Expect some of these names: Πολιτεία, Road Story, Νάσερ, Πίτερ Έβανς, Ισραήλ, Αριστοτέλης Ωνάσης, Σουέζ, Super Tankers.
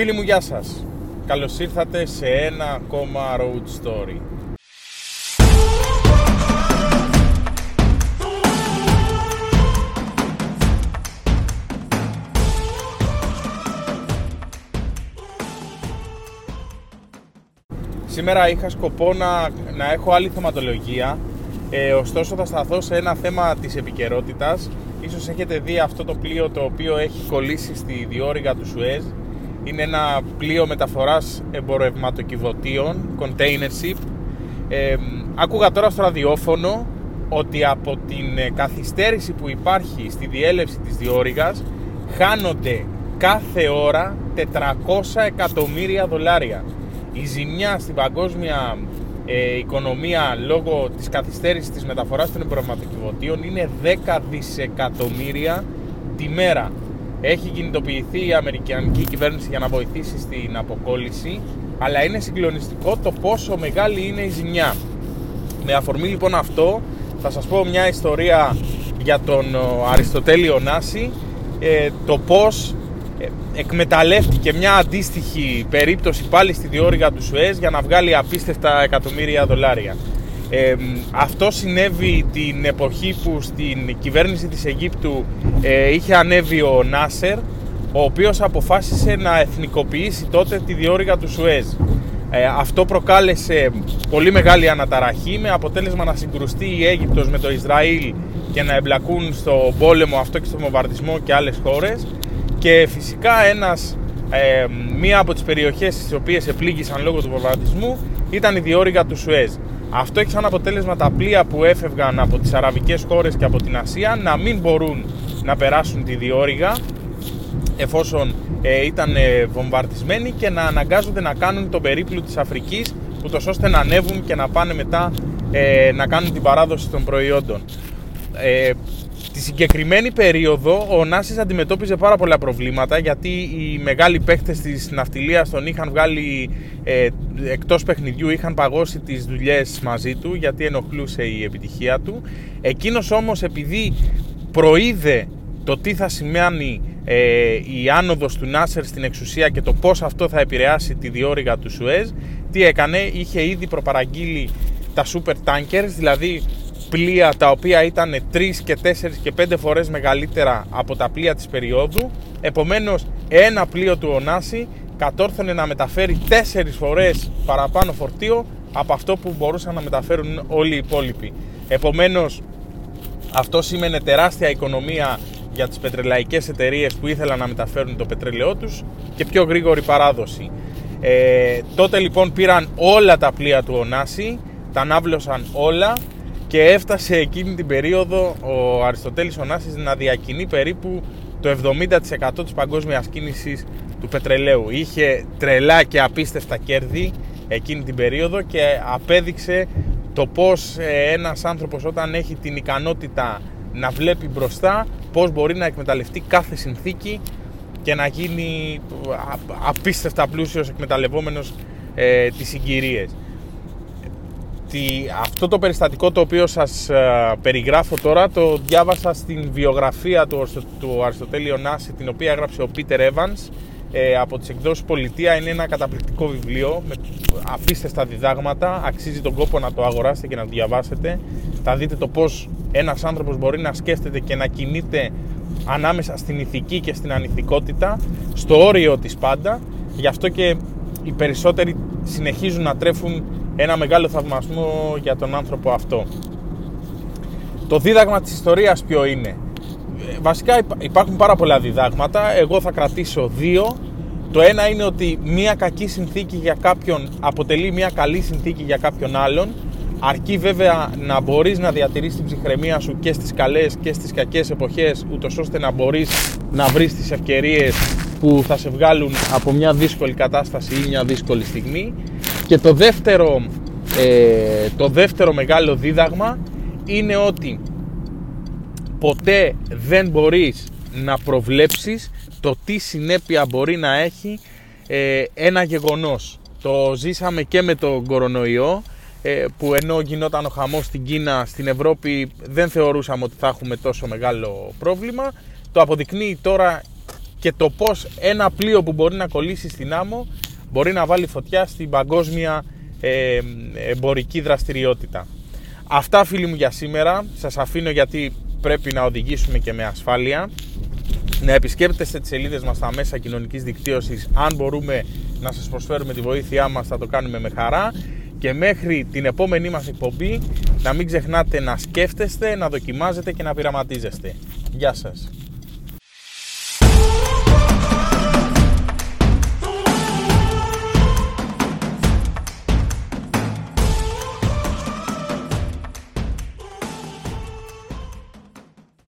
Φίλοι μου, γεια σας. Καλώς ήρθατε σε ένα ακόμα Road Story. Σήμερα είχα σκοπό να έχω άλλη θεματολογία, ωστόσο θα σταθώ σε ένα θέμα της επικαιρότητας. Ίσως έχετε δει αυτό το πλοίο το οποίο έχει κολλήσει στη διόρυγα του Σουέζ. Είναι ένα πλοίο μεταφοράς εμπορευματοκιβωτίων, container ship. Άκουγα τώρα στο ραδιόφωνο ότι από την καθυστέρηση που υπάρχει στη διέλευση της διόρυγας χάνονται κάθε ώρα 400 εκατομμύρια δολάρια. Η ζημιά στην παγκόσμια οικονομία λόγω της καθυστέρησης της μεταφοράς των εμπορευματοκιβωτίων είναι 10 δισεκατομμύρια τη μέρα. Έχει κινητοποιηθεί η αμερικανική κυβέρνηση για να βοηθήσει στην αποκόλληση, αλλά είναι συγκλονιστικό το πόσο μεγάλη είναι η ζημιά. Με αφορμή λοιπόν αυτό θα σας πω μια ιστορία για τον Αριστοτέλη Ωνάση, το πώς εκμεταλλεύτηκε μια αντίστοιχη περίπτωση πάλι στη διόρυγα του Σουέζ για να βγάλει απίστευτα εκατομμύρια δολάρια. Αυτό συνέβη την εποχή που στην κυβέρνηση της Αιγύπτου είχε ανέβει ο Νάσερ, ο οποίος αποφάσισε να εθνικοποιήσει τότε τη διόρυγα του Σουέζ. Αυτό προκάλεσε πολύ μεγάλη αναταραχή, με αποτέλεσμα να συγκρουστεί η Αίγυπτος με το Ισραήλ και να εμπλακούν στο πόλεμο αυτό και στο βομβαρδισμό και άλλες χώρες. Και φυσικά μία από τις περιοχές στις οποίες επλήγησαν λόγω του βομβαρδισμού ήταν η διόρυγα του Σουέζ. Αυτό έχει σαν αποτέλεσμα τα πλοία που έφευγαν από τις αραβικές χώρες και από την Ασία να μην μπορούν να περάσουν τη διόρυγα εφόσον ήταν βομβαρδισμένοι και να αναγκάζονται να κάνουν τον περίπλου της Αφρικής, ούτως ώστε να ανέβουν και να πάνε μετά να κάνουν την παράδοση των προϊόντων. Τη συγκεκριμένη περίοδο ο Ωνάσης αντιμετώπιζε πάρα πολλά προβλήματα, γιατί οι μεγάλοι παίκτες της ναυτιλίας τον είχαν βγάλει εκτός παιχνιδιού, είχαν παγώσει τις δουλειές μαζί του γιατί ενοχλούσε η επιτυχία του. Εκείνος όμως, επειδή προείδε το τι θα σημαίνει η άνοδος του Νάσερ στην εξουσία και το πώς αυτό θα επηρεάσει τη διόρυγα του Σουέζ, τι έκανε? Είχε ήδη προπαραγγείλει τα Super Tankers, δηλαδή πλοία τα οποία ήταν 3 και 4 και 5 φορές μεγαλύτερα από τα πλοία της περίοδου. Επομένως, ένα πλοίο του Ωνάση κατόρθωνε να μεταφέρει 4 φορές παραπάνω φορτίο από αυτό που μπορούσαν να μεταφέρουν όλοι οι υπόλοιποι. Επομένως, αυτό σήμαινε τεράστια οικονομία για τις πετρελαϊκές εταιρείες που ήθελαν να μεταφέρουν το πετρέλαιό τους και πιο γρήγορη παράδοση. Τότε λοιπόν πήραν όλα τα πλοία του Ωνάση, τα ναύλωσαν όλα, και έφτασε εκείνη την περίοδο ο Αριστοτέλης Ωνάσης να διακινεί περίπου το 70% της παγκόσμιας κίνησης του πετρελαίου. Είχε τρελά και απίστευτα κέρδη εκείνη την περίοδο και απέδειξε το πώς ένας άνθρωπος, όταν έχει την ικανότητα να βλέπει μπροστά, πώς μπορεί να εκμεταλλευτεί κάθε συνθήκη και να γίνει απίστευτα πλούσιος εκμεταλλευόμενος τις συγκυρίες. Αυτό το περιστατικό το οποίο σας περιγράφω τώρα το διάβασα στην βιογραφία του Αριστοτέλη Ωνάση, την οποία έγραψε ο Πίτερ Έβανς από τις εκδόσεις Πολιτεία. Είναι ένα καταπληκτικό βιβλίο με απίστευτα διδάγματα, αξίζει τον κόπο να το αγοράσετε και να το διαβάσετε. Θα δείτε το πώς ένας άνθρωπος μπορεί να σκέφτεται και να κινείται ανάμεσα στην ηθική και στην ανηθικότητα, στο όριο της πάντα. Γι' αυτό και οι περισσότεροι συνεχίζουν να τρέφουν ένα μεγάλο θαυμασμό για τον άνθρωπο αυτό. Το δίδαγμα της ιστορίας ποιο είναι? Βασικά υπάρχουν πάρα πολλά διδάγματα, εγώ θα κρατήσω 2. Το ένα είναι ότι μια κακή συνθήκη για κάποιον αποτελεί μια καλή συνθήκη για κάποιον άλλον, αρκεί βέβαια να μπορείς να διατηρείς την ψυχραιμία σου και στις καλές και στις κακές εποχές, ούτως ώστε να μπορείς να βρεις τις ευκαιρίες που θα σε βγάλουν από μια δύσκολη κατάσταση ή μια δύσκολη στιγμή. Και το δεύτερο μεγάλο δίδαγμα είναι ότι ποτέ δεν μπορείς να προβλέψεις το τι συνέπεια μπορεί να έχει ένα γεγονός. Το ζήσαμε και με τον κορονοϊό, που ενώ γινόταν ο χαμός στην Κίνα, στην Ευρώπη δεν θεωρούσαμε ότι θα έχουμε τόσο μεγάλο πρόβλημα. Το αποδεικνύει τώρα και το πώς ένα πλοίο που μπορεί να κολλήσει στην άμμο μπορεί να βάλει φωτιά στην παγκόσμια εμπορική δραστηριότητα. Αυτά, φίλοι μου, για σήμερα. Σας αφήνω γιατί πρέπει να οδηγήσουμε και με ασφάλεια. Να επισκέπτεστε τις σελίδες μας στα μέσα κοινωνικής δικτύωσης. Αν μπορούμε να σας προσφέρουμε τη βοήθειά μας, θα το κάνουμε με χαρά. Και μέχρι την επόμενή μας εκπομπή, να μην ξεχνάτε να σκέφτεστε, να δοκιμάζετε και να πειραματίζεστε. Γεια σας.